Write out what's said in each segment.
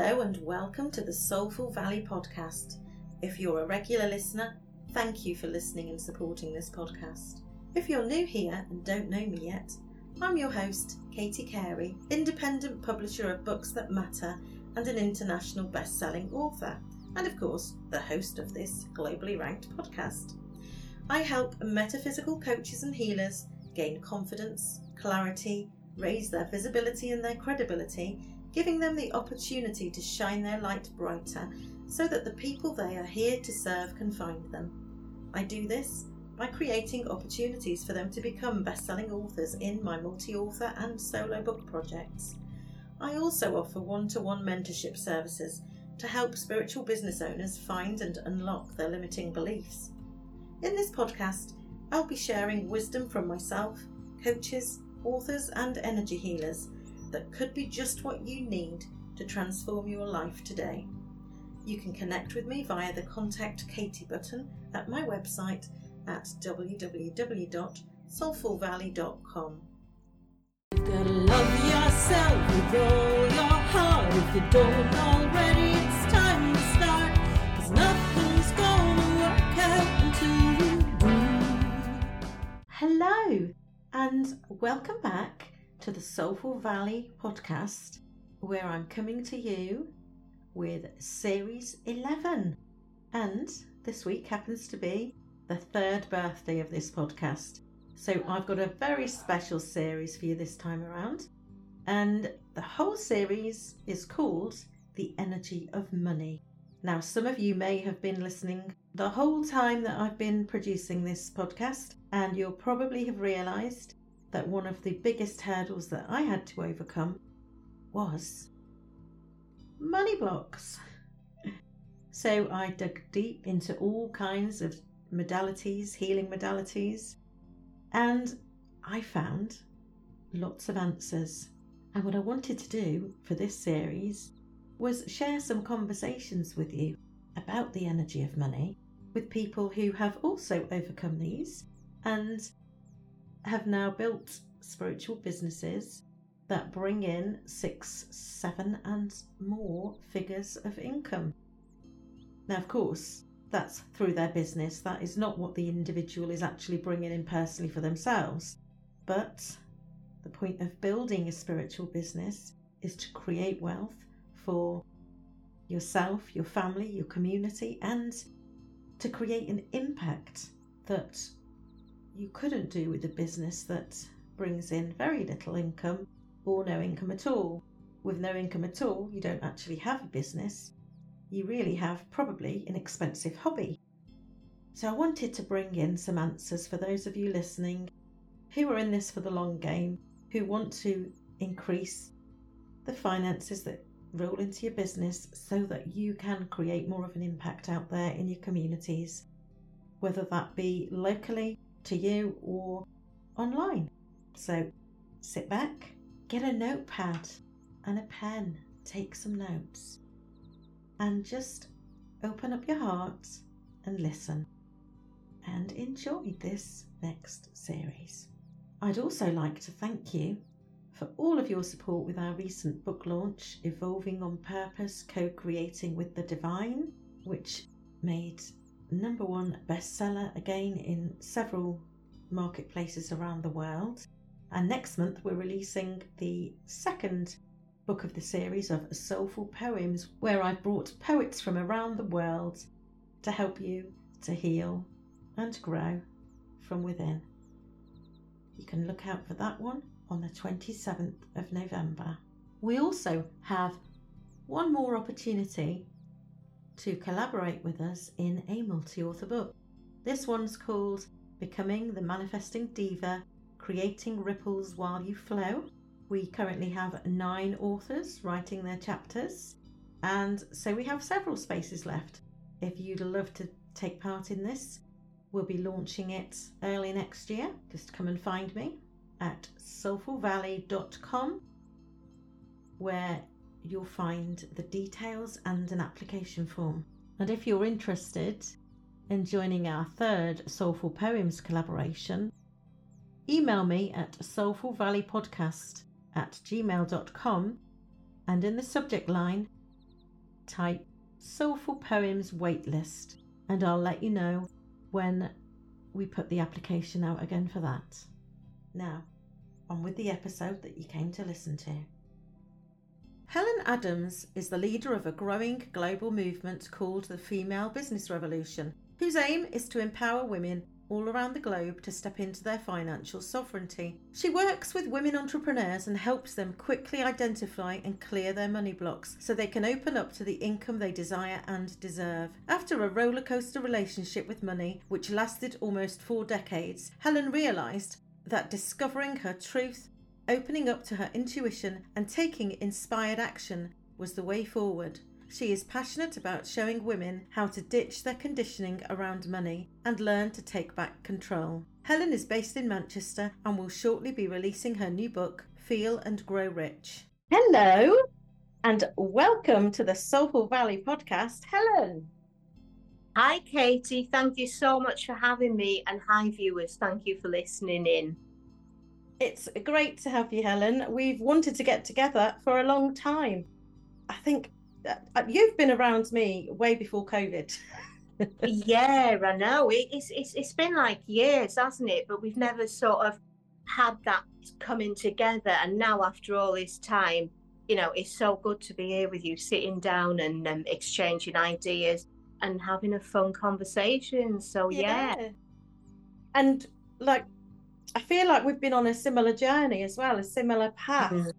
Hello and welcome to the Soulful Valley podcast. If you're a regular listener, thank you for listening and supporting this podcast. If you're new here and don't know me yet, I'm your host, Katie Carey, independent publisher of books that matter and an international best-selling author, and of course, the host of this globally ranked podcast. I help metaphysical coaches and healers gain confidence, clarity, raise their visibility and their credibility, giving them the opportunity to shine their light brighter so that the people they are here to serve can find them. I do this by creating opportunities for them to become best-selling authors in my multi-author and solo book projects. I also offer one-to-one mentorship services to help spiritual business owners find and unlock their limiting beliefs. In this podcast, I'll be sharing wisdom from myself, coaches, authors and energy healers that could be just what you need to transform your life today. You can connect with me via the Contact Katie button at my website at www.soulfulvalley.com. You gotta love yourself with all your heart. If you don't already, it's time to start, 'cause nothing's gonna work out until you do. Hello and welcome back to the Soulful Valley podcast, where I'm coming to you with series 11, and this week happens to be the third birthday of this podcast, so I've got a very special series for you this time around, and the whole series is called The Energy of Money. Now, some of you may have been listening the whole time that I've been producing this podcast, and you'll probably have realised that one of the biggest hurdles that I had to overcome was money blocks. So I dug deep into all kinds of modalities, healing modalities, and I found lots of answers. And what I wanted to do for this series was share some conversations with you about the energy of money with people who have also overcome these and have now built spiritual businesses that bring in 6, 7 and more figures of income. Now, of course, that's through their business. That is not what the individual is actually bringing in personally for themselves. But the point of building a spiritual business is to create wealth for yourself, your family, your community, and to create an impact that you couldn't do with a business that brings in very little income or no income at all. With no income at all, you don't actually have a business. You really have probably an expensive hobby. So I wanted to bring in some answers for those of you listening who are in this for the long game, who want to increase the finances that roll into your business so that you can create more of an impact out there in your communities, whether that be locally to you or online. So sit back, get a notepad and a pen, take some notes, and just open up your heart and listen and enjoy this next series. I'd also like to thank you for all of your support with our recent book launch, Evolving on Purpose, Co-Creating with the Divine, which made #1 bestseller again in several marketplaces around the world. And next month we're releasing the second book of the series of Soulful Poems, where I've brought poets from around the world to help you to heal and grow from within. You can look out for that one on the 27th of November. We also have one more opportunity to collaborate with us in a multi-author book. This one's called Becoming the Manifesting Diva, Creating Ripples While You Flow. We currently have 9 authors writing their chapters, and so we have several spaces left. If you'd love to take part in this, we'll be launching it early next year. Just come and find me at soulfulvalley.com, where you'll find the details and an application form. And if you're interested in joining our third Soulful Poems collaboration, email me at soulfulvalleypodcast@gmail.com, and in the subject line type Soulful Poems waitlist, and I'll let you know when we put the application out again for that. Now, on with the episode that you came to listen to. Helen Adams is the leader of a growing global movement called the Female Business Revolution, whose aim is to empower women all around the globe to step into their financial sovereignty. She works with women entrepreneurs and helps them quickly identify and clear their money blocks so they can open up to the income they desire and deserve. After a roller coaster relationship with money, which lasted almost 4 decades, Helen realised that discovering her truth, opening up to her intuition, and taking inspired action was the way forward. She is passionate about showing women how to ditch their conditioning around money and learn to take back control. Helen is based in Manchester and will shortly be releasing her new book, Feel and Grow Rich. Hello, and welcome to the Soulful Valley podcast, Helen. Hi, Katie. Thank you so much for having me, and hi, viewers. Thank you for listening in. It's great to have you, Helen. We've wanted to get together for a long time. I think you've been around me way before COVID. Yeah, I know. It's been like years, hasn't it? But we've never sort of had that coming together. And now, after all this time, you know, it's so good to be here with you, sitting down and exchanging ideas and having a fun conversation. So, yeah. And, like, I feel like we've been on a similar journey as well, a similar path. Mm-hmm.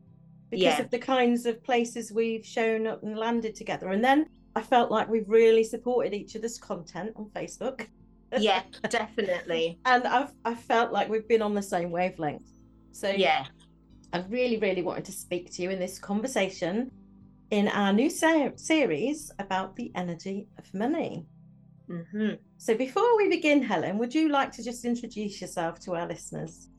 Because of the kinds of places we've shown up and landed together. And then I felt like we've really supported each other's content on Facebook. Yeah, definitely. And I felt like we've been on the same wavelength. So yeah, I really, really wanted to speak to you in this conversation in our new series about the energy of money. Mm-hmm. So before we begin, Helen, would you like to just introduce yourself to our listeners?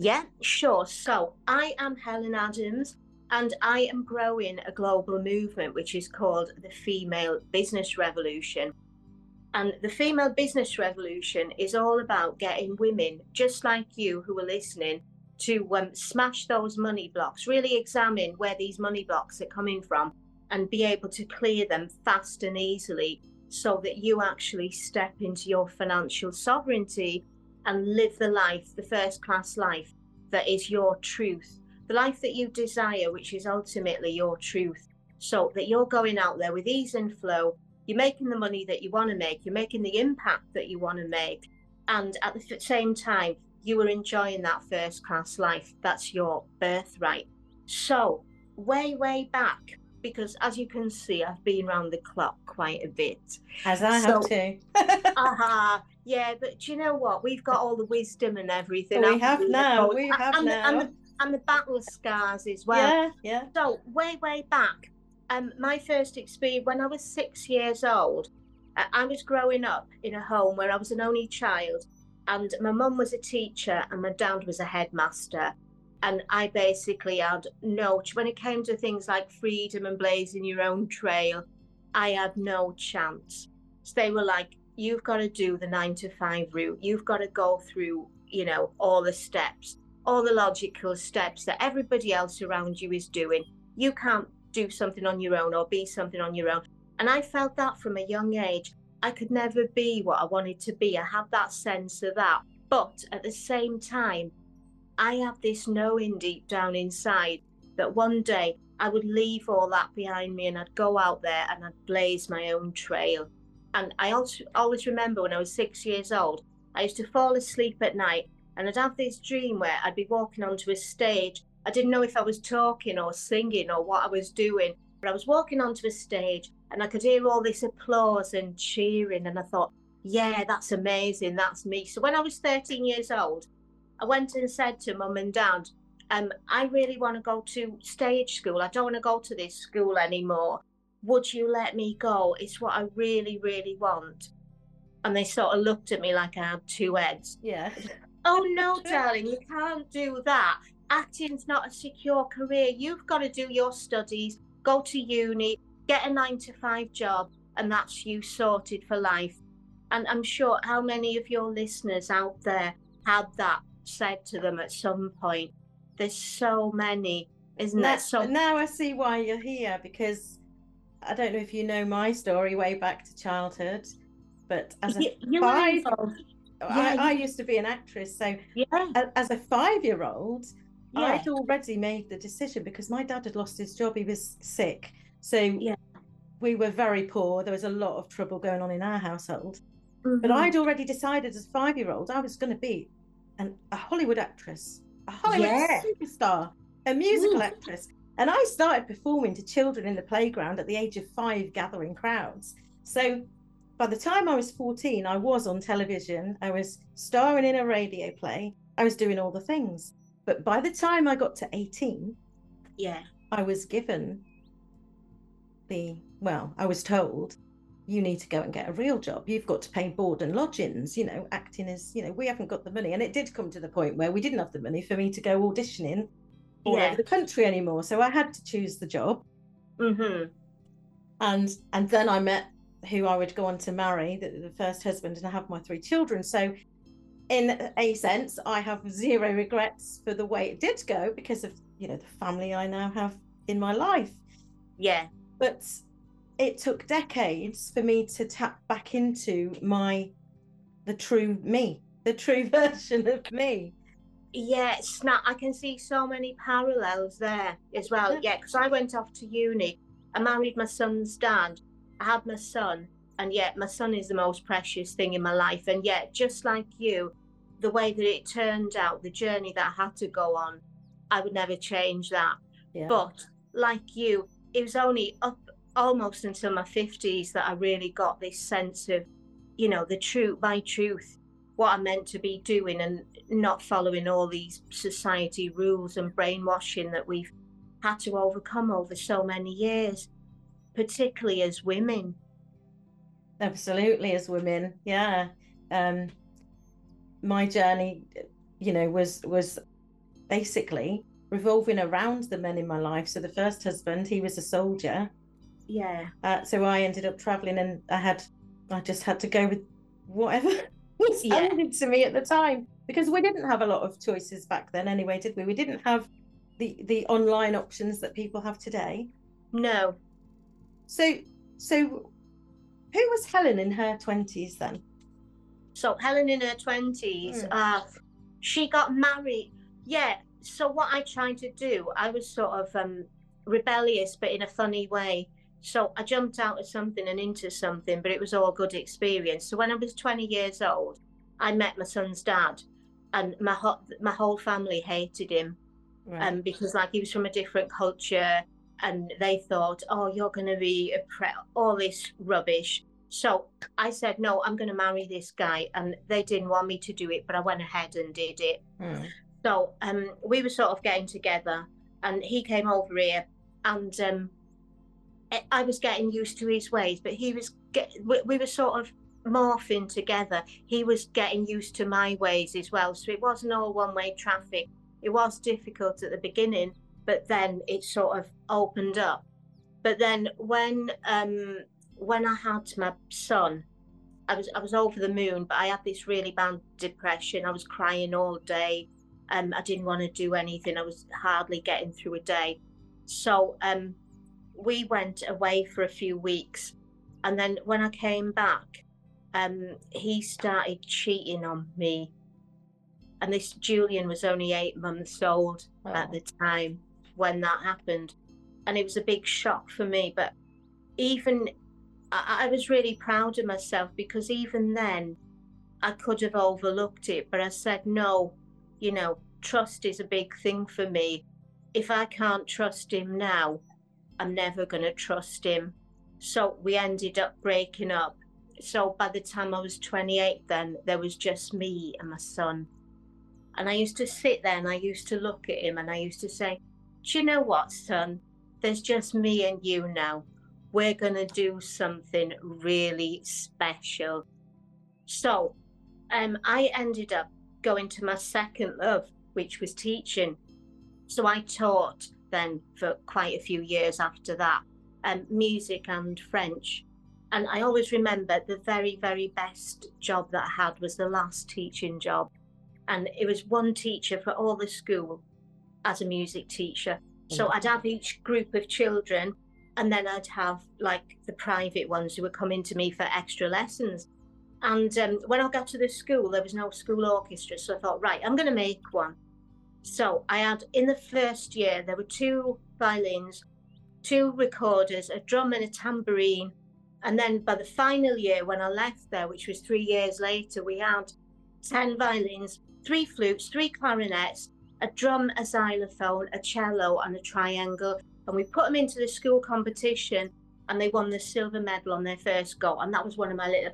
Yeah, sure. So I am Helen Adams, and I am growing a global movement which is called the Female Business Revolution. And the Female Business Revolution is all about getting women just like you who are listening to smash those money blocks, really examine where these money blocks are coming from and be able to clear them fast and easily so that you actually step into your financial sovereignty and live the life, the first-class life that is your truth, the life that you desire, which is ultimately your truth, so that you're going out there with ease and flow, you're making the money that you want to make, you're making the impact that you want to make, and at the same time, you are enjoying that first-class life. That's your birthright. So, way, way back, because as you can see, I've been round the clock quite a bit. As I have too. Aha. Yeah, but do you know what? We've got all the wisdom and everything. We have now. We have now. And the battle scars as well. Yeah. So way back, my first experience, when I was 6 years old, I was growing up in a home where I was an only child, and my mum was a teacher and my dad was a headmaster. And I basically had no, when it came to things like freedom and blazing your own trail, I had no chance. So they were like, you've got to do the 9-to-5 route. You've got to go through, you know, all the steps, all the logical steps that everybody else around you is doing. You can't do something on your own or be something on your own. And I felt that from a young age. I could never be what I wanted to be. I had that sense of that. But at the same time, I have this knowing deep down inside that one day I would leave all that behind me and I'd go out there and I'd blaze my own trail. And I also always remember when I was 6 years old, I used to fall asleep at night and I'd have this dream where I'd be walking onto a stage. I didn't know if I was talking or singing or what I was doing, but I was walking onto a stage and I could hear all this applause and cheering. And I thought, yeah, that's amazing. That's me. So when I was 13 years old, I went and said to Mum and Dad, I really want to go to stage school. I don't want to go to this school anymore. Would you let me go? It's what I really, really want. And they sort of looked at me like I had two heads. Yeah. Oh, no, darling, you can't do that. Acting's not a secure career. You've got to do your studies, go to uni, get a 9-to-5 job, and that's you sorted for life. And I'm sure how many of your listeners out there had that said to them at some point. There's so many, isn't there? So now I see why you're here, because I don't know if you know my story way back to childhood, but as a I used to be an actress, so as a 5-year-old, I'd already made the decision, because my dad had lost his job, he was sick, so we were very poor, there was a lot of trouble going on in our household, but I'd already decided as a 5-year-old I was going to be a Hollywood actress, a Hollywood superstar, a musical actress. And I started performing to children in the playground at the age of 5, gathering crowds. So by the time I was 14, I was on television, I was starring in a radio play, I was doing all the things. But by the time I got to 18, I was given I was told, you need to go and get a real job. You've got to pay board and lodgings, acting as, we haven't got the money. And it did come to the point where we didn't have the money for me to go auditioning all over the country anymore. So I had to choose the job. And then I met who I would go on to marry, the first husband, and I have my 3 children. So in a sense, I have zero regrets for the way it did go, because of, the family I now have in my life. Yeah. But it took decades for me to tap back into the true me, the true version of me. Yeah, I can see so many parallels there as well. Yeah, because I went off to uni, I married my son's dad, I had my son, and yet my son is the most precious thing in my life. And yet, just like you, the way that it turned out, the journey that I had to go on, I would never change that. Yeah. But like you, it was only up almost until my 50s that I really got this sense of, my truth, what I'm meant to be doing, and not following all these society rules and brainwashing that we've had to overcome over so many years, particularly as women. Absolutely, as women, yeah. My journey, was basically revolving around the men in my life. So the first husband, he was a soldier. Yeah. So I ended up traveling, and I just had to go with whatever was handed to me at the time, because we didn't have a lot of choices back then anyway, did we? We didn't have the online options that people have today. No. So who was Helen in her 20s then? So Helen in her 20s, she got married. Yeah. So what I tried to do, I was sort of rebellious, but in a funny way. So I jumped out of something and into something, but it was all good experience. So when I was 20 years old, I met my son's dad, and my whole family hated him, because he was from a different culture, and they thought, oh, you're going to be all this rubbish. So I said, no, I'm going to marry this guy, and they didn't want me to do it, but I went ahead and did it. So we were sort of getting together, and he came over here, and I was getting used to his ways, but we were sort of morphing together. He was getting used to my ways as well. So it wasn't all one-way traffic. It was difficult at the beginning, but then it sort of opened up. But then when I had my son, I was over the moon, but I had this really bad depression. I was crying all day. I didn't want to do anything. I was hardly getting through a day. So we went away for a few weeks, and then when I came back, he started cheating on me, and this Julian was only 8 months old at the time when that happened, and it was a big shock for me. But even I was really proud of myself, because even then I could have overlooked it, but I said, no, trust is a big thing for me. If I can't trust him now, I'm never going to trust him. So we ended up breaking up. So by the time I was 28 then, there was just me and my son. And I used to sit there and I used to look at him and I used to say, do you know what, son? There's just me and you now. We're going to do something really special. So I ended up going to my second love, which was teaching. So I taught then for quite a few years after that, music and French. And I always remember the very, very best job that I had was the last teaching job. And it was one teacher for all the school as a music teacher. So I'd have each group of children And then I'd have like the private ones who were coming to me for extra lessons. And when I got to the school, there was no school orchestra. So I thought, right, I'm going to make one. So I had, in the first year, there were 2 violins, 2 recorders, a drum and a tambourine. And then by the final year, when I left there, which was 3 years later, we had 10 violins, 3 flutes, 3 clarinets, a drum, a xylophone, a cello and a triangle. And we put them into the school competition and they won the silver medal on their first go. And that was one of my little...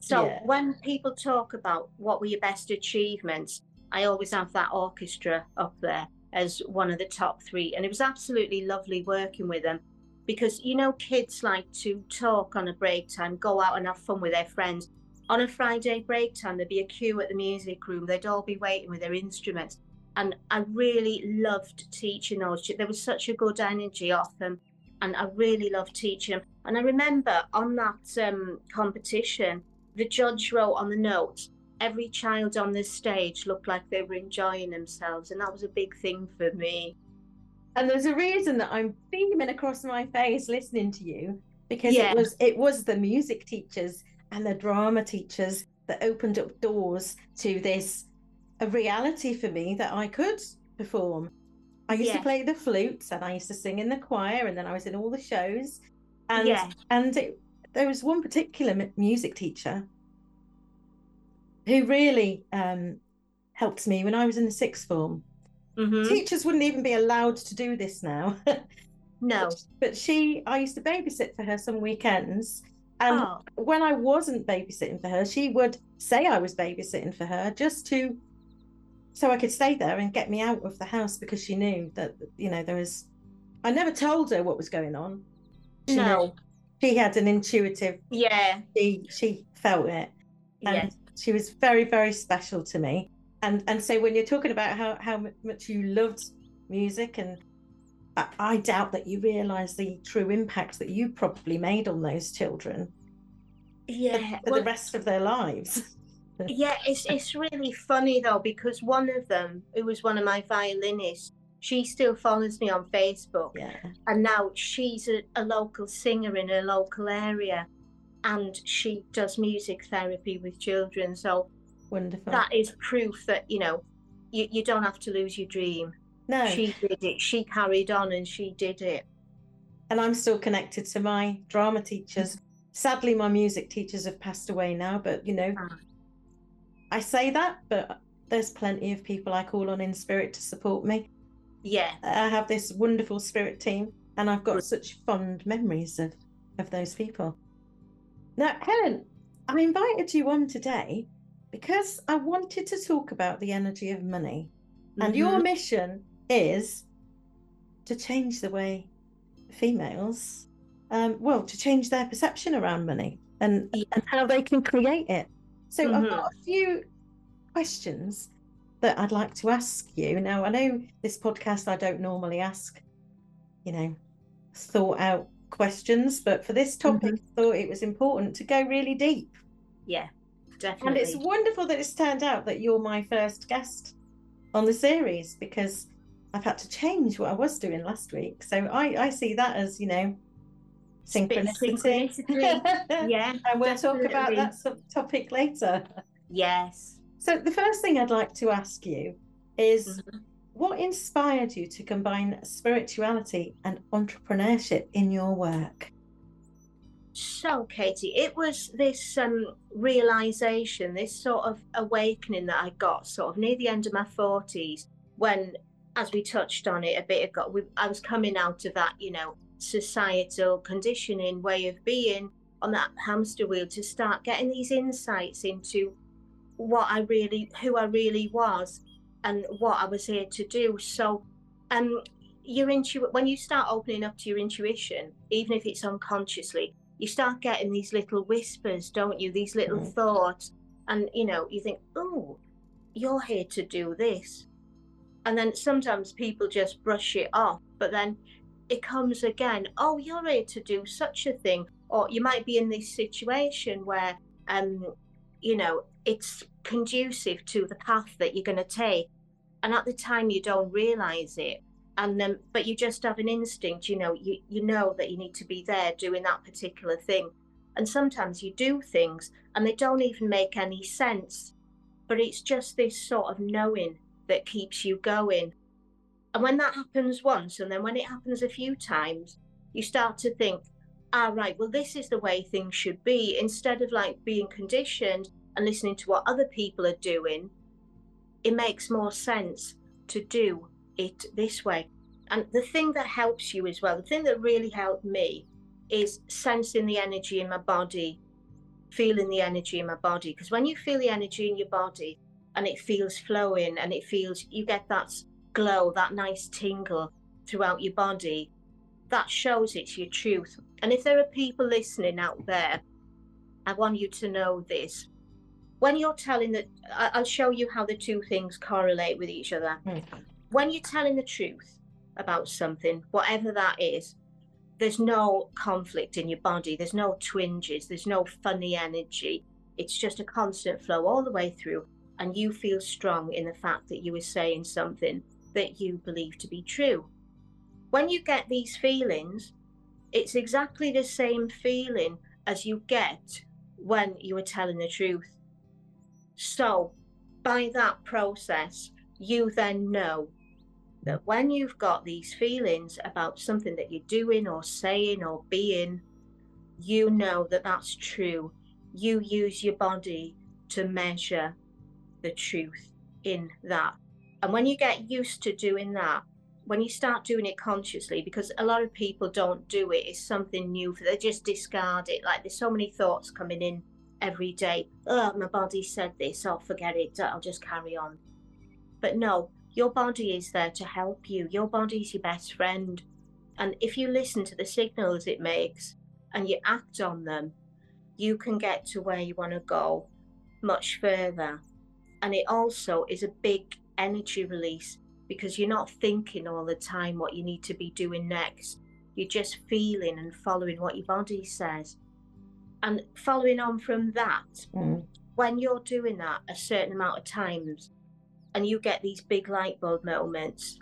So yeah. When people talk about what were your best achievements, I always have that orchestra up there as one of the top 3. And it was absolutely lovely working with them because, you know, kids like to talk on a break time, go out and have fun with their friends. On a Friday break time, there'd be a queue at the music room. They'd all be waiting with their instruments. And I really loved teaching those. There was such a good energy off them. And I really loved teaching them. And I remember on that competition, the judge wrote on the notes, every child on this stage looked like they were enjoying themselves. And that was a big thing for me. And there's a reason that I'm beaming across my face listening to you, because yeah. it was the music teachers and the drama teachers that opened up doors to this a reality for me that I could perform. I used yeah. to play the flutes and I used to sing in the choir, and then I was in all the shows. And yeah. and there was one particular music teacher who really helped me when I was in the 6th form. Mm-hmm. Teachers wouldn't even be allowed to do this now. No. But I used to babysit for her some weekends. And when I wasn't babysitting for her, she would say I was babysitting for her just to, so I could stay there and get me out of the house, because she knew that, you know, I never told her what was going on. She knew. She had an intuitive. Yeah. She felt it. And yes. She was very, very special to me. And so when you're talking about how much you loved music, and I doubt that you realise the true impact that you probably made on those children. Yeah. For the rest of their lives. Yeah, it's really funny though, because one of them, who was one of my violinists, she still follows me on Facebook. Yeah. And now she's a local singer in her local area, and she does music therapy with children. So wonderful. That is proof that, you know, you don't have to lose your dream. No. She did it. She carried on and she did it. And I'm still connected to my drama teachers. Sadly, my music teachers have passed away now, but, you know, I say that, but there's plenty of people I call on in spirit to support me. Yeah. I have this wonderful spirit team, and I've got such fond memories of those people. Now, Helen, I invited you on today because I wanted to talk about the energy of money. And mm-hmm. your mission is to change the way females, to change their perception around money and how they can create it. So mm-hmm. I've got a few questions that I'd like to ask you. Now, I know this podcast, I don't normally ask, you know, thought out questions, but for this topic, mm-hmm. I thought it was important to go really deep. Yeah, definitely. And it's wonderful that it's turned out that you're my first guest on the series, because I've had to change what I was doing last week. So I see that as, you know, synchronicity. Yeah. And we'll definitely talk about that topic later. Yes. So the first thing I'd like to ask you is, mm-hmm. what inspired you to combine spirituality and entrepreneurship in your work? So, Katie, it was this realisation, this sort of awakening that I got sort of near the end of my 40s when, as we touched on it a bit ago, I was coming out of that, you know, societal conditioning way of being on that hamster wheel to start getting these insights into who I really was and what I was here to do. So, when you start opening up to your intuition, even if it's unconsciously, you start getting these little whispers, don't you? These little mm-hmm. thoughts. And, you know, you think, oh, you're here to do this. And then sometimes people just brush it off. But then it comes again. Oh, you're here to do such a thing. Or you might be in this situation where, you know, it's conducive to the path that you're going to take. And at the time, you don't realise it. And but you just have an instinct, you know that you need to be there doing that particular thing. And sometimes you do things and they don't even make any sense, but it's just this sort of knowing that keeps you going. And when that happens once, and then when it happens a few times, you start to think, all right, well, this is the way things should be, instead of like being conditioned and listening to what other people are doing. It makes more sense to do it this way. And the thing that helps you as well, the thing that really helped me, is sensing the energy in my body, feeling the energy in my body. Because when you feel the energy in your body and it feels flowing and it feels, you get that glow, that nice tingle throughout your body, that shows it's your truth. And if there are people listening out there, I want you to know this. When you're telling that, I'll show you how the two things correlate with each other. When you're telling the truth about something, whatever that is, there's no conflict in your body. There's no twinges. There's no funny energy. It's just a constant flow all the way through. And you feel strong in the fact that you were saying something that you believe to be true. When you get these feelings, it's exactly the same feeling as you get when you are telling the truth. So by that process, you then know that when you've got these feelings about something that you're doing or saying or being, you know that that's true. You use your body to measure the truth in that. And when you get used to doing that, when you start doing it consciously, because a lot of people don't do it, it's something new, they just discard it. Like there's so many thoughts coming in every day. Oh, my body said this, oh, forget it, I'll just carry on. But no, your body is there to help you. Your body's your best friend. And if you listen to the signals it makes and you act on them, you can get to where you want to go much further. And it also is a big energy release, because you're not thinking all the time what you need to be doing next. You're just feeling and following what your body says. And following on from that, when you're doing that a certain amount of times, and you get these big light bulb moments,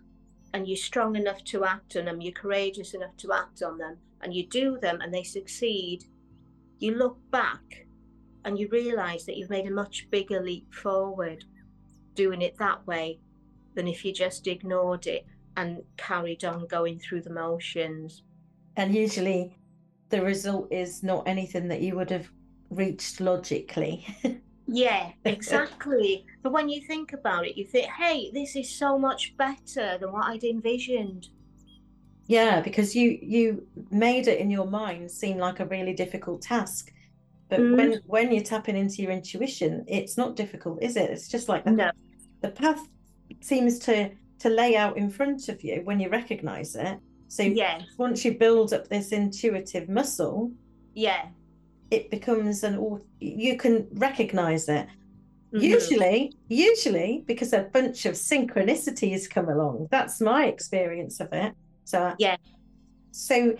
and you're strong enough to act on them, you're courageous enough to act on them, and you do them and they succeed, you look back and you realise that you've made a much bigger leap forward doing it that way than if you just ignored it and carried on going through the motions. And usually the result is not anything that you would have reached logically. Yeah, exactly. But when you think about it, you think, hey, this is so much better than what I'd envisioned. Yeah, because you made it in your mind seem like a really difficult task. But when you're tapping into your intuition, it's not difficult, is it? It's just like the path seems to lay out in front of you when you recognise it. So once you build up this intuitive muscle, it becomes you can recognise it. Usually, because a bunch of synchronicities come along. That's my experience of it. So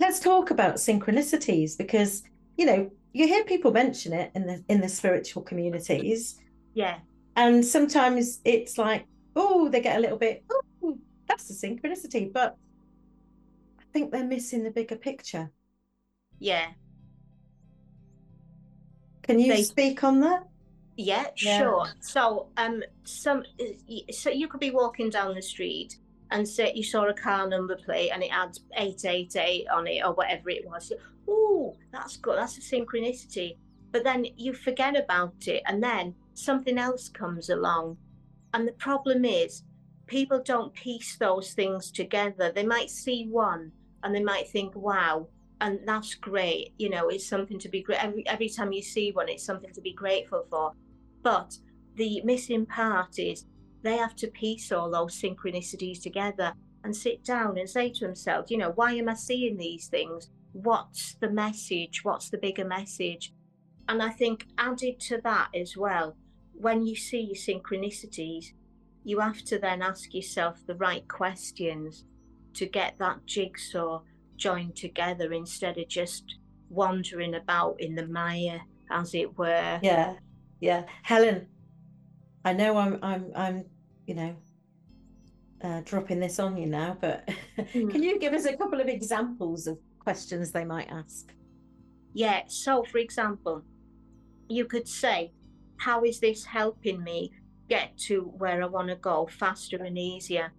let's talk about synchronicities, because, you hear people mention it in the spiritual communities. Yeah. And sometimes it's like, they get a little bit, that's a synchronicity. But I think they're missing the bigger picture. Yeah. Can you speak on that? Yeah, sure. So, so you could be walking down the street and say you saw a car number plate and it had 888 on it or whatever it was. Oh, that's good. That's a synchronicity. But then you forget about it and then something else comes along. And the problem is people don't piece those things together. They might see one and they might think, wow. And that's great. It's something to be great. Every time you see one, it's something to be grateful for. But the missing part is they have to piece all those synchronicities together and sit down and say to themselves, why am I seeing these things? What's the message? What's the bigger message? And I think added to that as well, when you see your synchronicities, you have to then ask yourself the right questions to get that jigsaw joined together, instead of just wandering about in the mire, as it were. Helen, I know I'm dropping this on you now, but can you give us a couple of examples of questions they might ask? Yeah, so for example, you could say, how is this helping me get to where I want to go faster and easier?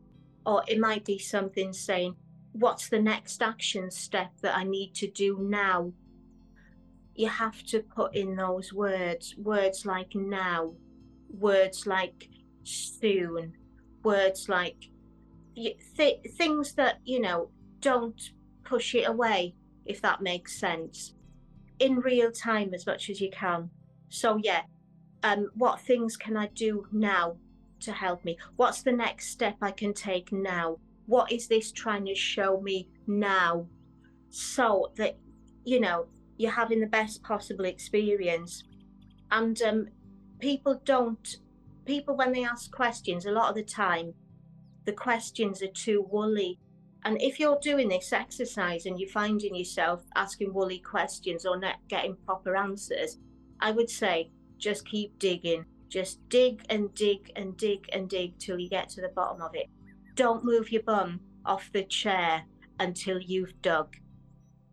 Or it might be something saying, what's the next action step that I need to do now? You have to put in those words like now, words like soon, words like things that, you know, don't push it away, if that makes sense, in real time as much as you can. So yeah, what things can I do now to help me? What's the next step I can take now? What is this trying to show me now? So that, you know, you're having the best possible experience. And people when they ask questions, a lot of the time the questions are too woolly. And if you're doing this exercise and you're finding yourself asking woolly questions or not getting proper answers, I would say just keep digging. Just dig and dig and dig and dig till you get to the bottom of it. Don't move your bum off the chair until you've dug.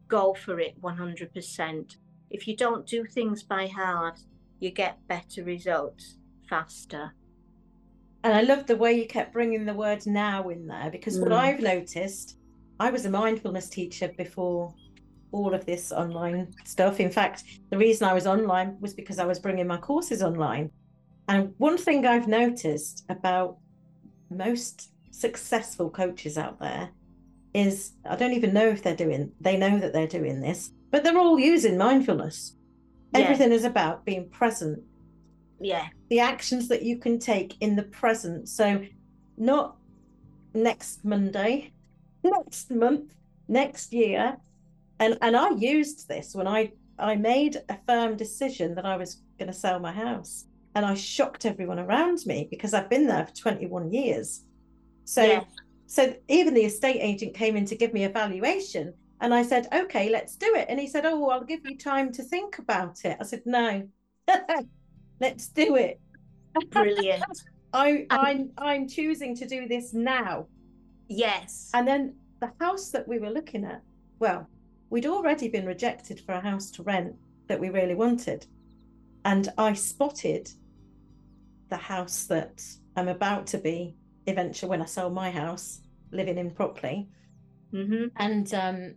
Go for it 100%. If you don't do things by halves, you get better results faster. And I love the way you kept bringing the word now in there, because what I've noticed, I was a mindfulness teacher before all of this online stuff. In fact, the reason I was online was because I was bringing my courses online. And one thing I've noticed about most successful coaches out there is, I don't even know if they know that they're doing this, but they're all using mindfulness. Yeah. Everything is about being present. Yeah. The actions that you can take in the present. So not next Monday, next month, next year. And I used this when I made a firm decision that I was going to sell my house. And I shocked everyone around me because I've been there for 21 years. So yeah. So even the estate agent came in to give me a valuation, and I said, okay, let's do it. And he said, oh, I'll give you time to think about it. I said, no, let's do it. Brilliant. I'm choosing to do this now. Yes. And then the house that we were looking at, well, we'd already been rejected for a house to rent that we really wanted. And I spotted the house that I'm about to be eventually, when I sell my house, living in properly. Mm-hmm. And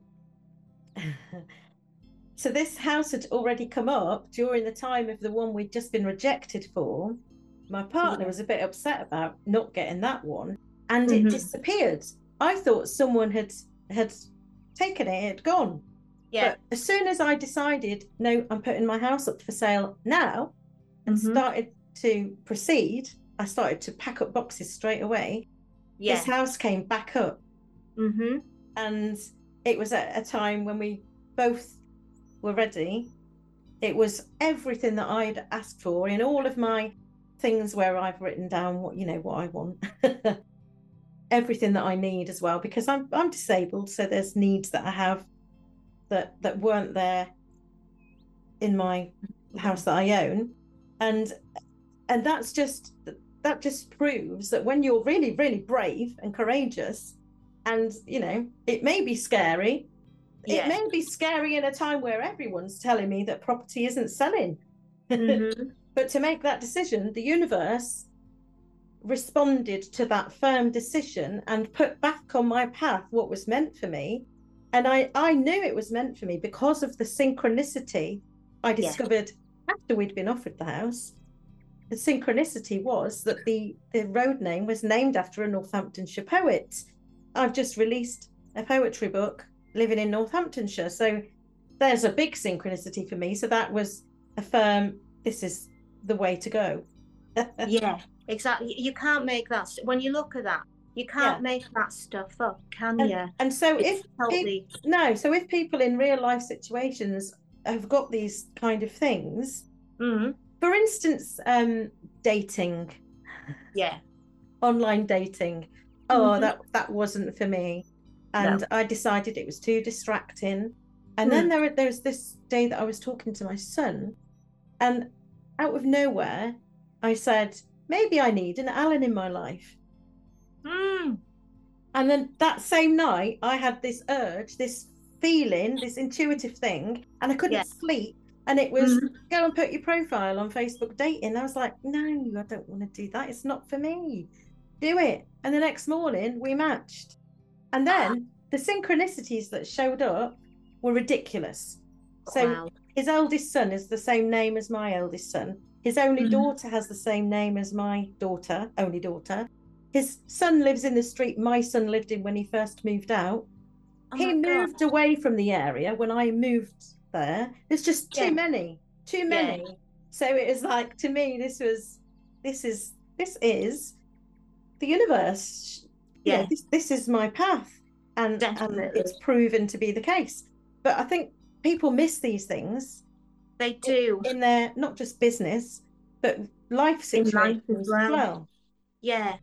so this house had already come up during the time of the one we'd just been rejected for. My partner was a bit upset about not getting that one, and it disappeared. I thought someone had taken it, it had gone. Yeah. But as soon as I decided, no, I'm putting my house up for sale now, and started to proceed, I started to pack up boxes straight away. Yeah. This house came back up. Mm-hmm. And it was at a time when we both were ready. It was everything that I'd asked for in all of my things where I've written down what I want. Everything that I need as well, because I'm disabled, so there's needs that I have that weren't there in my house that I own. And that just proves that when you're really, really brave and courageous, and it may be scary. Yeah. It may be scary in a time where everyone's telling me that property isn't selling. Mm-hmm. But to make that decision, the universe responded to that firm decision and put back on my path what was meant for me. And I knew it was meant for me because of the synchronicity I discovered after we'd been offered the house. The synchronicity was that the road name was named after a Northamptonshire poet. I've just released a poetry book living in Northamptonshire. So there's a big synchronicity for me. So that was a firm, this is the way to go. Yeah, exactly. You can't make that. When you look at that, you can't make that stuff up, can you? And so if people in real life situations have got these kind of things, for instance, dating. Yeah. Online dating. Oh, that wasn't for me. And I decided it was too distracting. And then there was this day that I was talking to my son, and out of nowhere, I said, maybe I need an Alan in my life. Mm. And then that same night, I had this urge, this feeling, this intuitive thing, and I couldn't sleep. And it was, go and put your profile on Facebook dating. I was like, no, I don't want to do that. It's not for me. Do it. And the next morning we matched. And then the synchronicities that showed up were ridiculous. So his eldest son is the same name as my eldest son. His only daughter has the same name as my daughter, only daughter. His son lives in the street my son lived in when he first moved out. He moved away from the area when I moved there. There's just too many. Yeah. So it was like, to me, this is the universe. Yeah, this is my path. And it's proven to be the case. But I think people miss these things. They do. In their, not just business, but life situations as well. Yeah.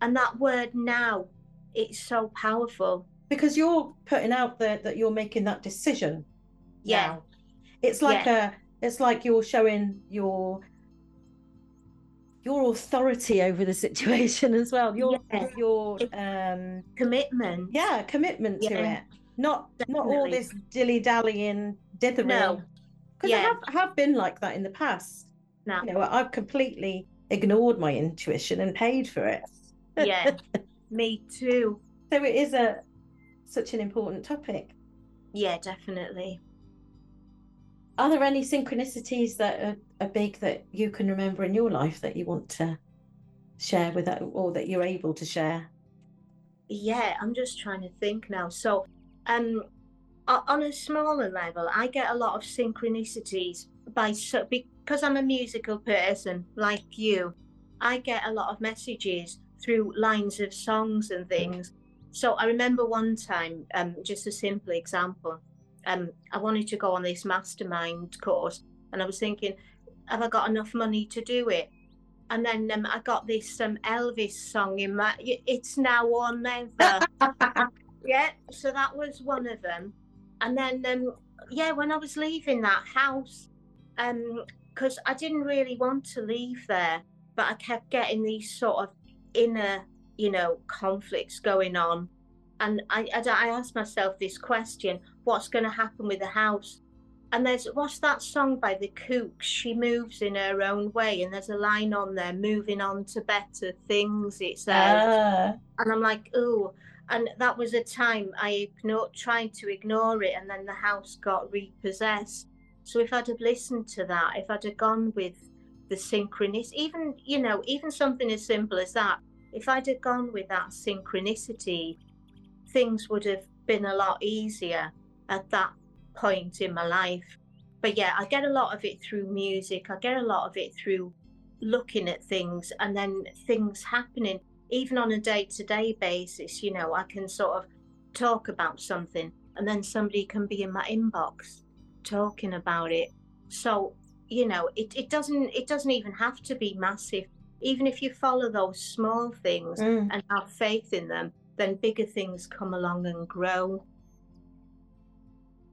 And that word now, it's so powerful. Because you're putting out there that you're making that decision. Yeah. Now. It's like it's like you're showing your authority over the situation as well. Your commitment. Yeah, commitment to it. Not all this dilly-dallying, dithering. No. Because I have been like that in the past. No. You know, I've completely ignored my intuition and paid for it. Yeah, me too. So it is such an important topic. Yeah, definitely. Are there any synchronicities that are big that you can remember in your life that you want to share with that, or that you're able to share? Yeah, I'm just trying to think now. So on a smaller level, I get a lot of synchronicities because I'm a musical person like you. I get a lot of messages through lines of songs and things. So I remember one time, just a simple example, I wanted to go on this mastermind course, and I was thinking, have I got enough money to do it? And then I got this Elvis song in my, it's now or never. Yeah, so that was one of them. And then, when I was leaving that house, because I didn't really want to leave there, but I kept getting these sort of inner, conflicts going on. And I asked myself this question, what's going to happen with the house? And what's that song by the Kooks? She moves in her own way. And there's a line on there, moving on to better things, it says. And I'm like, ooh. And that was a time I tried to ignore it. And then the house got repossessed. So if I'd have listened to that, if I'd have gone with the synchronicity, even something as simple as that, if I'd have gone with that synchronicity, things would have been a lot easier at that point in my life. But yeah, I get a lot of it through music. I get a lot of it through looking at things and then things happening. Even on a day-to-day basis, I can sort of talk about something and then somebody can be in my inbox talking about it. So, it doesn't even have to be massive. Even if you follow those small things and have faith in them, then bigger things come along and grow.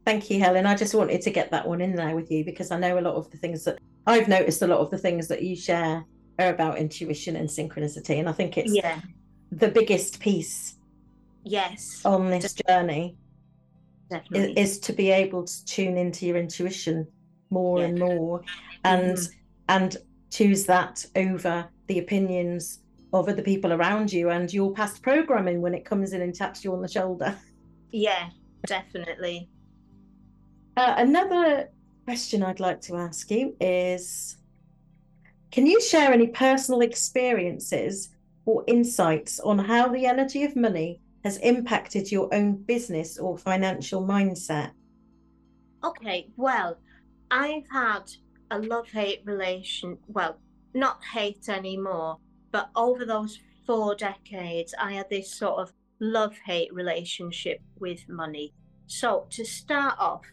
Thank you, Helen. I just wanted to get that one in there with you, because I know a lot of the things that I've noticed, a lot of the things that you share are about intuition and synchronicity. And I think it's the biggest piece on this journey is to be able to tune into your intuition more and more and choose that over the opinions of other people around you and your past programming when it comes in and taps you on the shoulder. Yeah, definitely. Another question I'd like to ask you is, can you share any personal experiences or insights on how the energy of money has impacted your own business or financial mindset? Okay, well, I've had a love-hate relation, well, not hate anymore, but over those 4 decades, I had this sort of love-hate relationship with money. So to start off,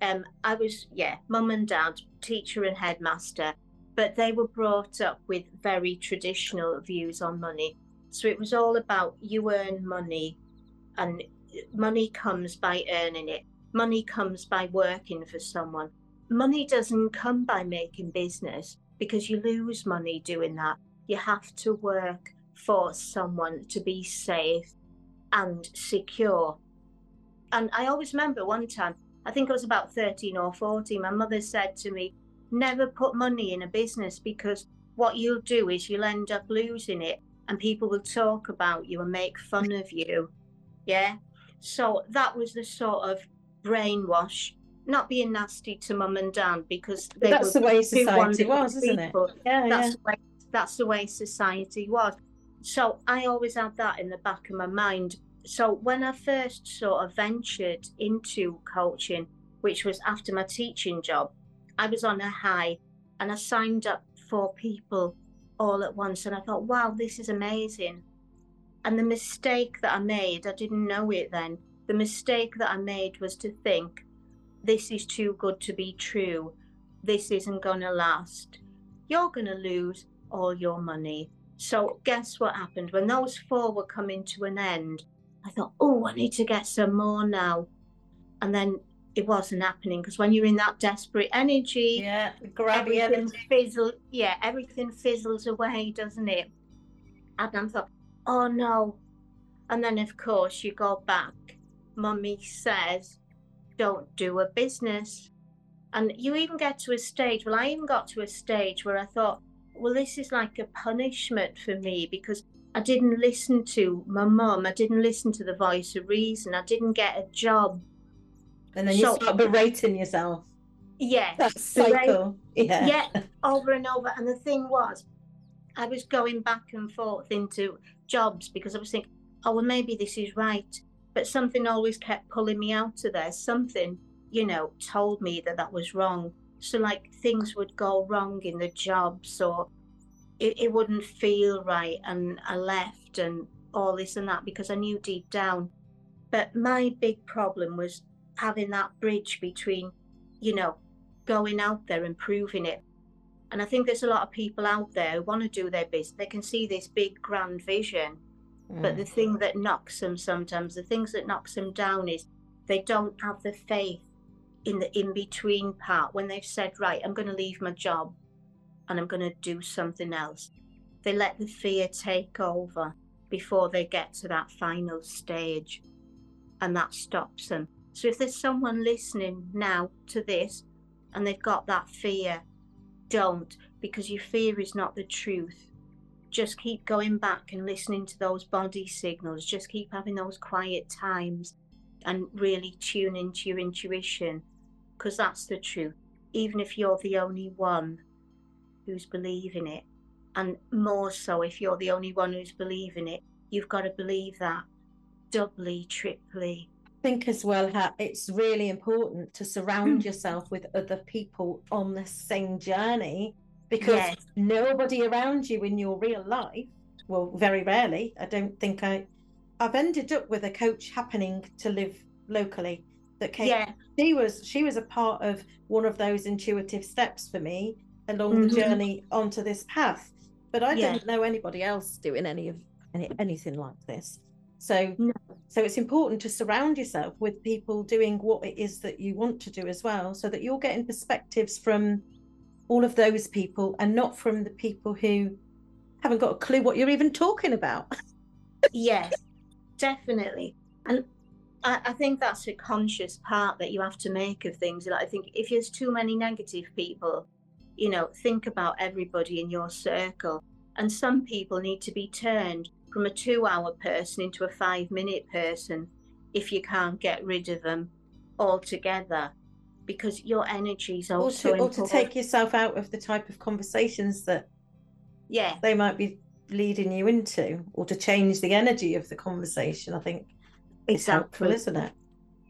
I was, mum and dad, teacher and headmaster, but they were brought up with very traditional views on money. So it was all about you earn money, and money comes by earning it. Money comes by working for someone. Money doesn't come by making business, because you lose money doing that. You have to work for someone to be safe and secure. And I always remember one time, I think I was about 13 or 14, my mother said to me, never put money in a business, because what you'll do is you'll end up losing it and people will talk about you and make fun of you. Yeah. So that was the sort of brainwash, not being nasty to mum and dad, because that's the way society was, isn't it? That's the way society was. So I always had that in the back of my mind. So when I first sort of ventured into coaching, which was after my teaching job, I was on a high and I signed up 4 people all at once. And I thought, wow, this is amazing. And the mistake that I made, I didn't know it then. The mistake that I made was to think, this is too good to be true. This isn't going to last. You're going to lose all your money. So guess what happened? When those 4 were coming to an end, I thought, oh, I need to get some more now. And then it wasn't happening, because when you're in that desperate energy, grabby everything, everything fizzles away, doesn't it? And I thought, oh no. And then of course you go back, mummy says, don't do a business. And you even get to a stage, well, I even got to a stage where I thought, well, this is like a punishment for me, because I didn't listen to my mum. I didn't listen to the voice of reason. I didn't get a job. And then you start berating yourself. Yeah. That's cycle. Yeah, over and over. And the thing was, I was going back and forth into jobs because I was thinking, oh, well, maybe this is right. But something always kept pulling me out of there. Something, you know, told me that that was wrong. So like things would go wrong in the jobs, or it wouldn't feel right, and I left and all this and that, because I knew deep down. But my big problem was having that bridge between, you know, going out there and proving it. And I think there's a lot of people out there who want to do their business. They can see this big grand vision, but the thing that knocks them sometimes, the things that knocks them down, is they don't have the faith in the in-between part, when they've said, right, I'm going to leave my job and I'm going to do something else. They let the fear take over before they get to that final stage, and that stops them. So if there's someone listening now to this and they've got that fear, don't, because your fear is not the truth. Just keep going back and listening to those body signals. Just keep having those quiet times and really tune into your intuition, because that's the truth, even if you're the only one who's believing it. And more so if you're the only one who's believing it, you've got to believe that doubly, triply. I think as well, it's really important to surround yourself with other people on the same journey, because nobody around you in your real life, well, very rarely, I don't think I've ended up with a coach happening to live locally that came. Yeah. She was a part of one of those intuitive steps for me along the journey onto this path. But I didn't know anybody else doing anything like this. So, so it's important to surround yourself with people doing what it is that you want to do as well, so that you're getting perspectives from all of those people and not from the people who haven't got a clue what you're even talking about. Yes. Definitely. And I think that's a conscious part that you have to make of things. Like, I think if there's too many negative people, you know, think about everybody in your circle. And some people need to be turned from a 2-hour person into a 5-minute person if you can't get rid of them altogether, because your energy is also important. Or to take yourself out of the type of conversations that they might be leading you into, or to change the energy of the conversation. I think it's helpful, isn't it?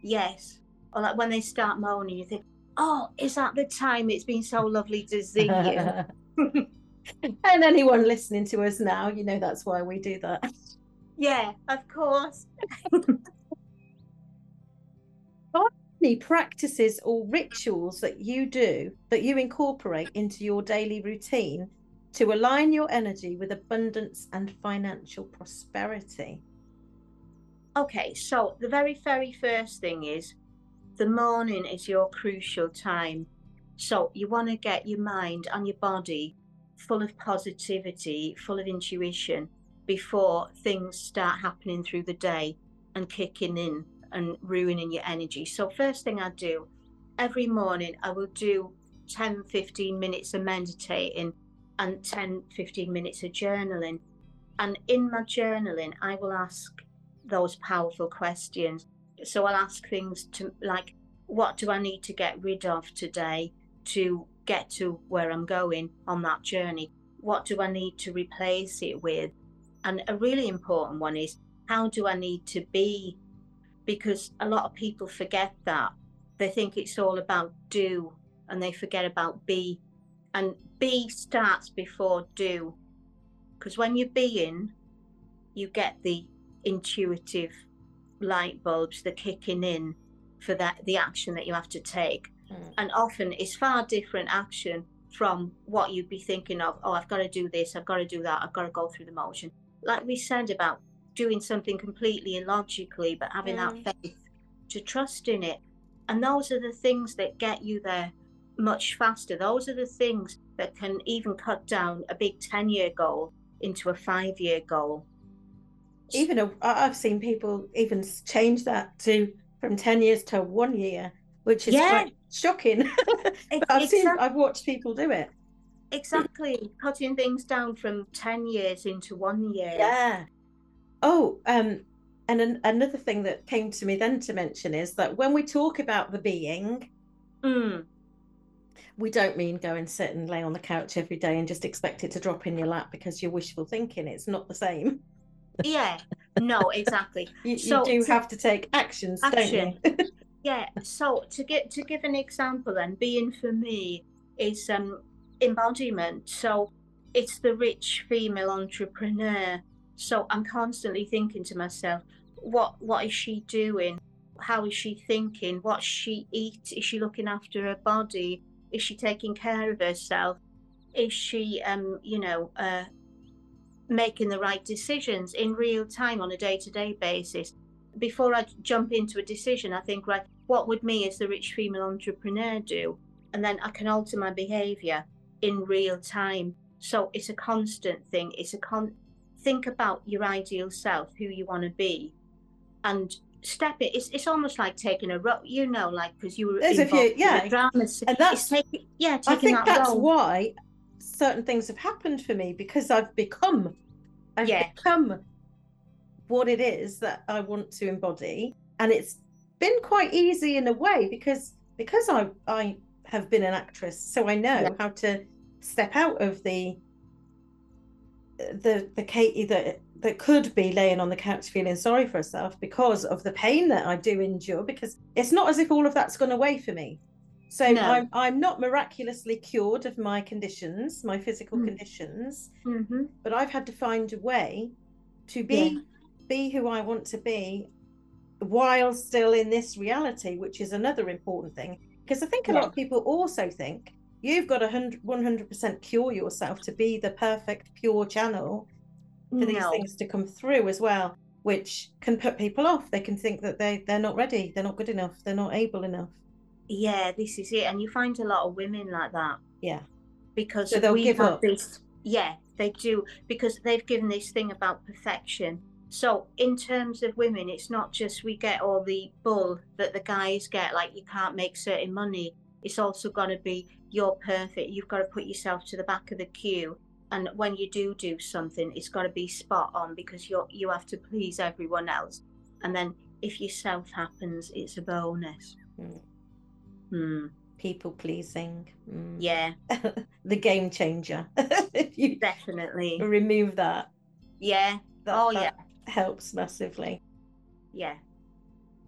Yes. Or like when they start moaning, you think, oh, is that the time? It's been so lovely to see you. And anyone listening to us now, you know that's why we do that. Yeah, of course. Are there any practices or rituals that you do, that you incorporate into your daily routine to align your energy with abundance and financial prosperity? Okay, so the very first thing is, the morning is your crucial time. So you want to get your mind and your body full of positivity, full of intuition, before things start happening through the day and kicking in and ruining your energy. So first thing I do every morning, I will do 10-15 minutes of meditating and 10-15 minutes of journaling. And in my journaling, I will ask those powerful questions. So I'll ask things to, like, what do I need to get rid of today to get to where I'm going on that journey? What do I need to replace it with? And a really important one is, how do I need to be? Because a lot of people forget that. They think it's all about do, and they forget about be. And be starts before do. Because when you're being, you get the intuitive light bulbs, the kicking in for that, the action that you have to take. Mm. And often it's far different action from what you'd be thinking of. Oh, I've got to do this, I've got to do that, I've got to go through the motion. Like we said about doing something completely illogically, but having that faith to trust in it. And those are the things that get you there much faster. Those are the things that can even cut down a big 10-year goal into a 5-year goal. I've seen people even change that to from 10 years to 1 year, which is quite shocking. I've watched people do it. Exactly, cutting things down from 10 years into 1 year. Yeah. Oh, and another thing that came to me then to mention is that when we talk about the being, we don't mean go and sit and lay on the couch every day and just expect it to drop in your lap because you're wishful thinking. It's not the same. Yeah, no, exactly. you do have to take action, don't you? Yeah, so to give an example then, being for me is embodiment. So it's the rich female entrepreneur. So I'm constantly thinking to myself, what is she doing? How is she thinking? What she eats? Is she looking after her body? Is she taking care of herself? Is she, making the right decisions in real time on a day-to-day basis? Before I jump into a decision, I think, right, what would me as the rich female entrepreneur do? And then I can alter my behaviour in real time. So it's a constant thing. It's a think about your ideal self, who you want to be, and step it. It's almost like taking a role, because you were involved in a drama. And that's taking that role. I think that's why certain things have happened for me, because I've become what it is that I want to embody, and it's been quite easy in a way because I have been an actress, so I know how to step out of the Katie that could be laying on the couch feeling sorry for herself because of the pain that I do endure, because it's not as if all of that's gone away for me. So I'm not miraculously cured of my conditions, my physical conditions, but I've had to find a way to be who I want to be while still in this reality, which is another important thing, because I think a lot of people also think you've got to 100% cure yourself to be the perfect pure channel for these things to come through as well, which can put people off. They can think that they're not ready, they're not good enough, they're not able enough. Yeah, this is it. And you find a lot of women like that. Yeah. Because so they'll give up. They do, because they've given this thing about perfection. So in terms of women, it's not just we get all the bull that the guys get, like you can't make certain money. It's also got to be you're perfect. You've got to put yourself to the back of the queue. And when you do something, it's got to be spot on, because you have to please everyone else. And then if yourself happens, it's a bonus. People pleasing. Yeah. The game changer. You definitely remove that. Yeah. That helps massively. Yeah.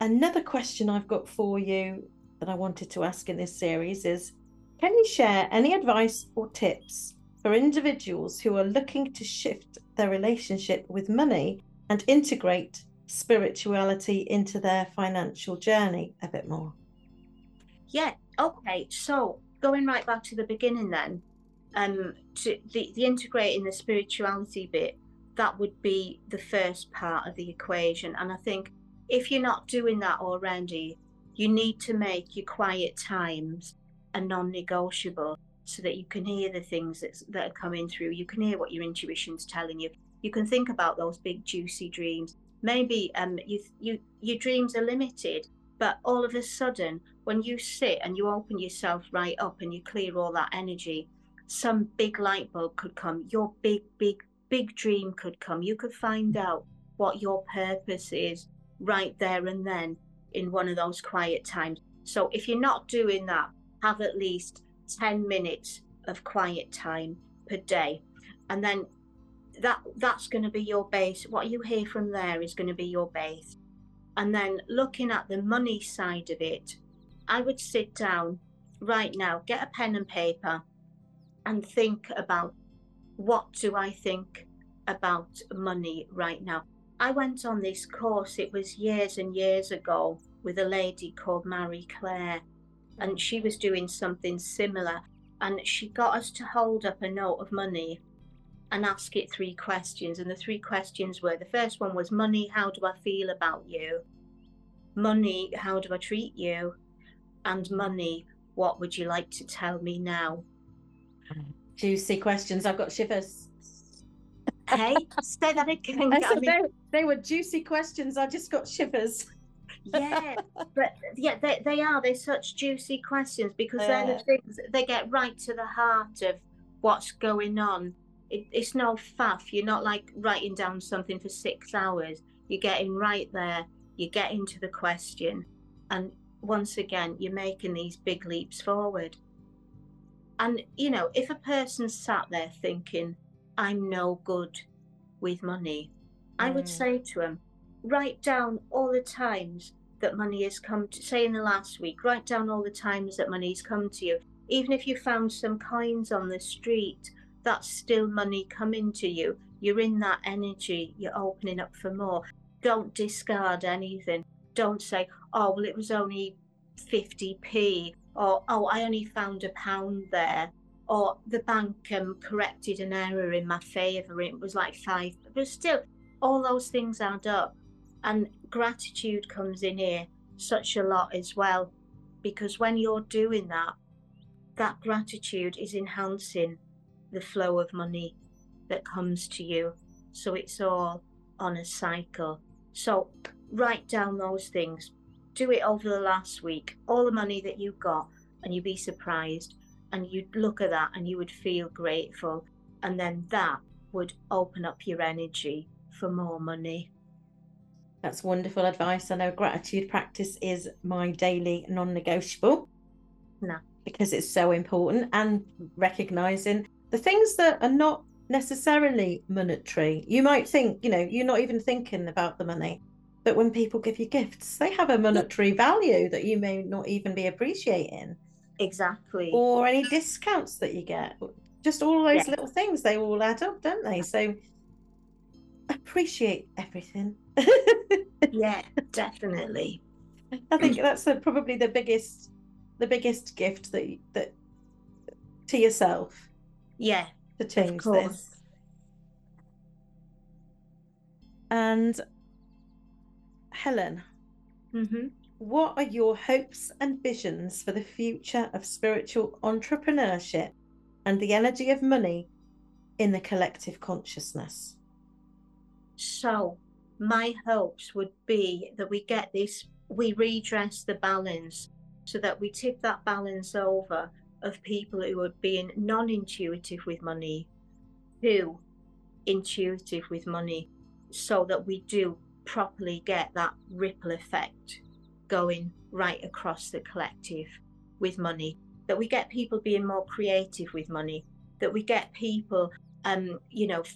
Another question I've got for you that I wanted to ask in this series is, can you share any advice or tips for individuals who are looking to shift their relationship with money and integrate spirituality into their financial journey a bit more? Yeah, okay, so going right back to the beginning then, to the integrating the spirituality bit, that would be the first part of the equation. And I think if you're not doing that already, you need to make your quiet times a non-negotiable so that you can hear the things that are coming through. You can hear what your intuition's telling you. you can think about those big juicy dreams. Maybe your dreams are limited, but all of a sudden, when you sit and you open yourself right up and you clear all that energy, some big light bulb could come. Your big dream could come. You could find out what your purpose is right there and then in one of those quiet times. So if you're not doing that, have at least 10 minutes of quiet time per day. And then that's going to be your base. What you hear from there is going to be your base. And then looking at the money side of it, I would sit down right now, get a pen and paper and think about, what do I think about money right now? I went on this course, it was years and years ago, with a lady called Marie Claire, and she was doing something similar, and she got us to hold up a note of money and ask it 3 questions. And the 3 questions were, the first one was money, how do I feel about you? Money, how do I treat you? And money, what would you like to tell me now? Juicy questions, I've got shivers. Hey, say that again. They were juicy questions. I just got shivers. Yeah, but yeah, they are. They're such juicy questions because they're the things they get right to the heart of what's going on. It's no faff. You're not like writing down something for 6 hours. You're getting right there. You get into the question, and once again, you're making these big leaps forward. And you know, if a person sat there thinking, I'm no good with money, I would say to them, write down all the times that money has come to, say in the last week, write down all the times that money's come to you. Even if you found some coins on the street, that's still money coming to you. You're in that energy, you're opening up for more. Don't discard anything. Don't say, oh, well, it was only 50p, or, oh, I only found £1 there. Or the bank corrected an error in my favour, it was like 5. But still, all those things add up. And gratitude comes in here such a lot as well, because when you're doing that, that gratitude is enhancing the flow of money that comes to you. So it's all on a cycle. So write down those things. Do it over the last week, all the money that you got, and you'd be surprised. And you'd look at that and you would feel grateful. And then that would open up your energy for more money. That's wonderful advice. I know gratitude practice is my daily non-negotiable. No. Because it's so important, and recognising the things that are not necessarily monetary. You might think, you know, you're not even thinking about the money. But when people give you gifts, they have a monetary value that you may not even be appreciating. Exactly. Or any discounts that you get. Just all those little things, they all add up, don't they? So appreciate everything. Yeah, definitely. I think that's probably the biggest gift that to yourself. Yeah. To change this. And Helen. Mm-hmm. What are your hopes and visions for the future of spiritual entrepreneurship and the energy of money in the collective consciousness? So my hopes would be that we get this, we redress the balance so that we tip that balance over of people who are being non-intuitive with money to intuitive with money, so that we do properly get that ripple effect going right across the collective with money, that we get people being more creative with money, that we get people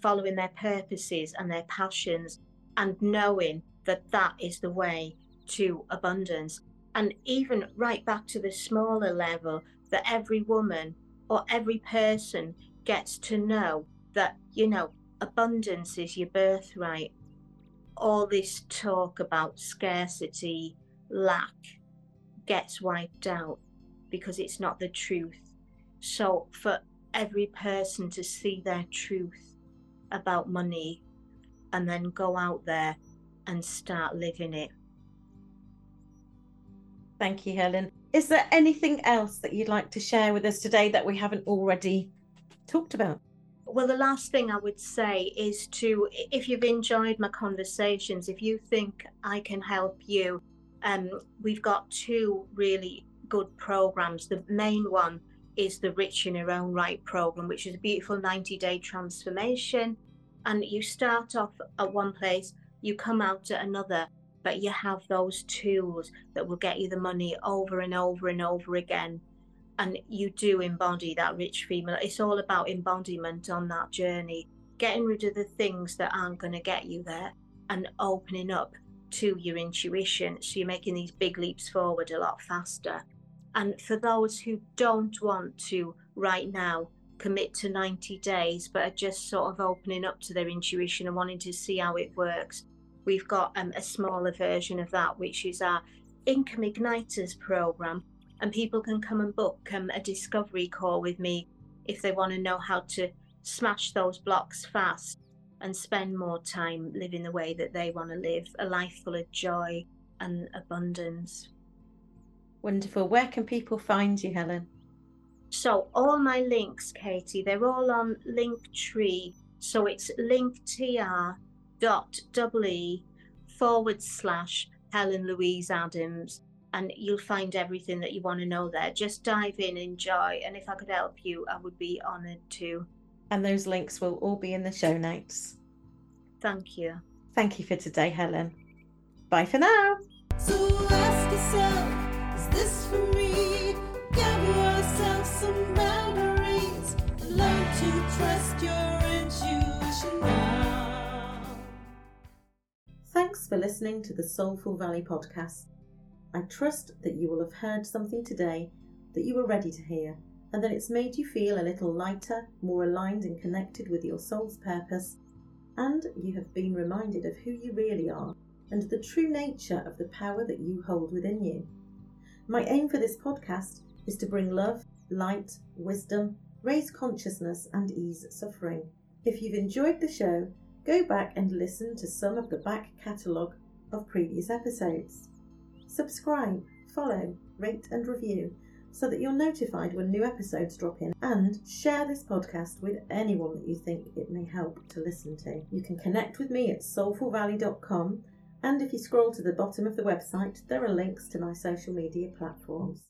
following their purposes and their passions, and knowing that that is the way to abundance. And even right back to the smaller level, that every woman or every person gets to know that, you know, abundance is your birthright. All this talk about scarcity, lack gets wiped out because it's not the truth. So for every person to see their truth about money and then go out there and start living it. Thank you, Helen. Is there anything else that you'd like to share with us today that we haven't already talked about? Well, the last thing I would say is to, if you've enjoyed my conversations, if you think I can help you, we've got two really good programs. The main one is the Rich in Your Own Right program, which is a beautiful 90-day transformation. And you start off at one place, you come out at another, but you have those tools that will get you the money over and over and over again. And you do embody that rich female. It's all about embodiment on that journey, getting rid of the things that aren't going to get you there and opening up to your intuition. So you're making these big leaps forward a lot faster. And for those who don't want to right now commit to 90 days, but are just sort of opening up to their intuition and wanting to see how it works, we've got a smaller version of that, which is our Income Igniters program. And people can come and book a discovery call with me if they want to know how to smash those blocks fast and spend more time living the way that they want to live, a life full of joy and abundance. Wonderful. Where can people find you, Helen? So all my links, Katie, they're all on Linktree. So it's linktr.ee/ Helen Louise Adams. And you'll find everything that you want to know there. Just dive in, enjoy. And if I could help you, I would be honoured too. And those links will all be in the show notes. Thank you. Thank you for today, Helen. Bye for now. So ask yourself, is this for me? Gather ourselves some boundaries. Learn to trust your intuition now. Thanks for listening to the Soulful Valley podcast. I trust that you will have heard something today that you were ready to hear, and that it's made you feel a little lighter, more aligned and connected with your soul's purpose, and you have been reminded of who you really are and the true nature of the power that you hold within you. My aim for this podcast is to bring love, light, wisdom, raise consciousness and ease suffering. If you've enjoyed the show, go back and listen to some of the back catalogue of previous episodes. Subscribe, follow, rate and review so that you're notified when new episodes drop in, and share this podcast with anyone that you think it may help to listen to. You can connect with me at soulfulvalley.com, and if you scroll to the bottom of the website, there are links to my social media platforms.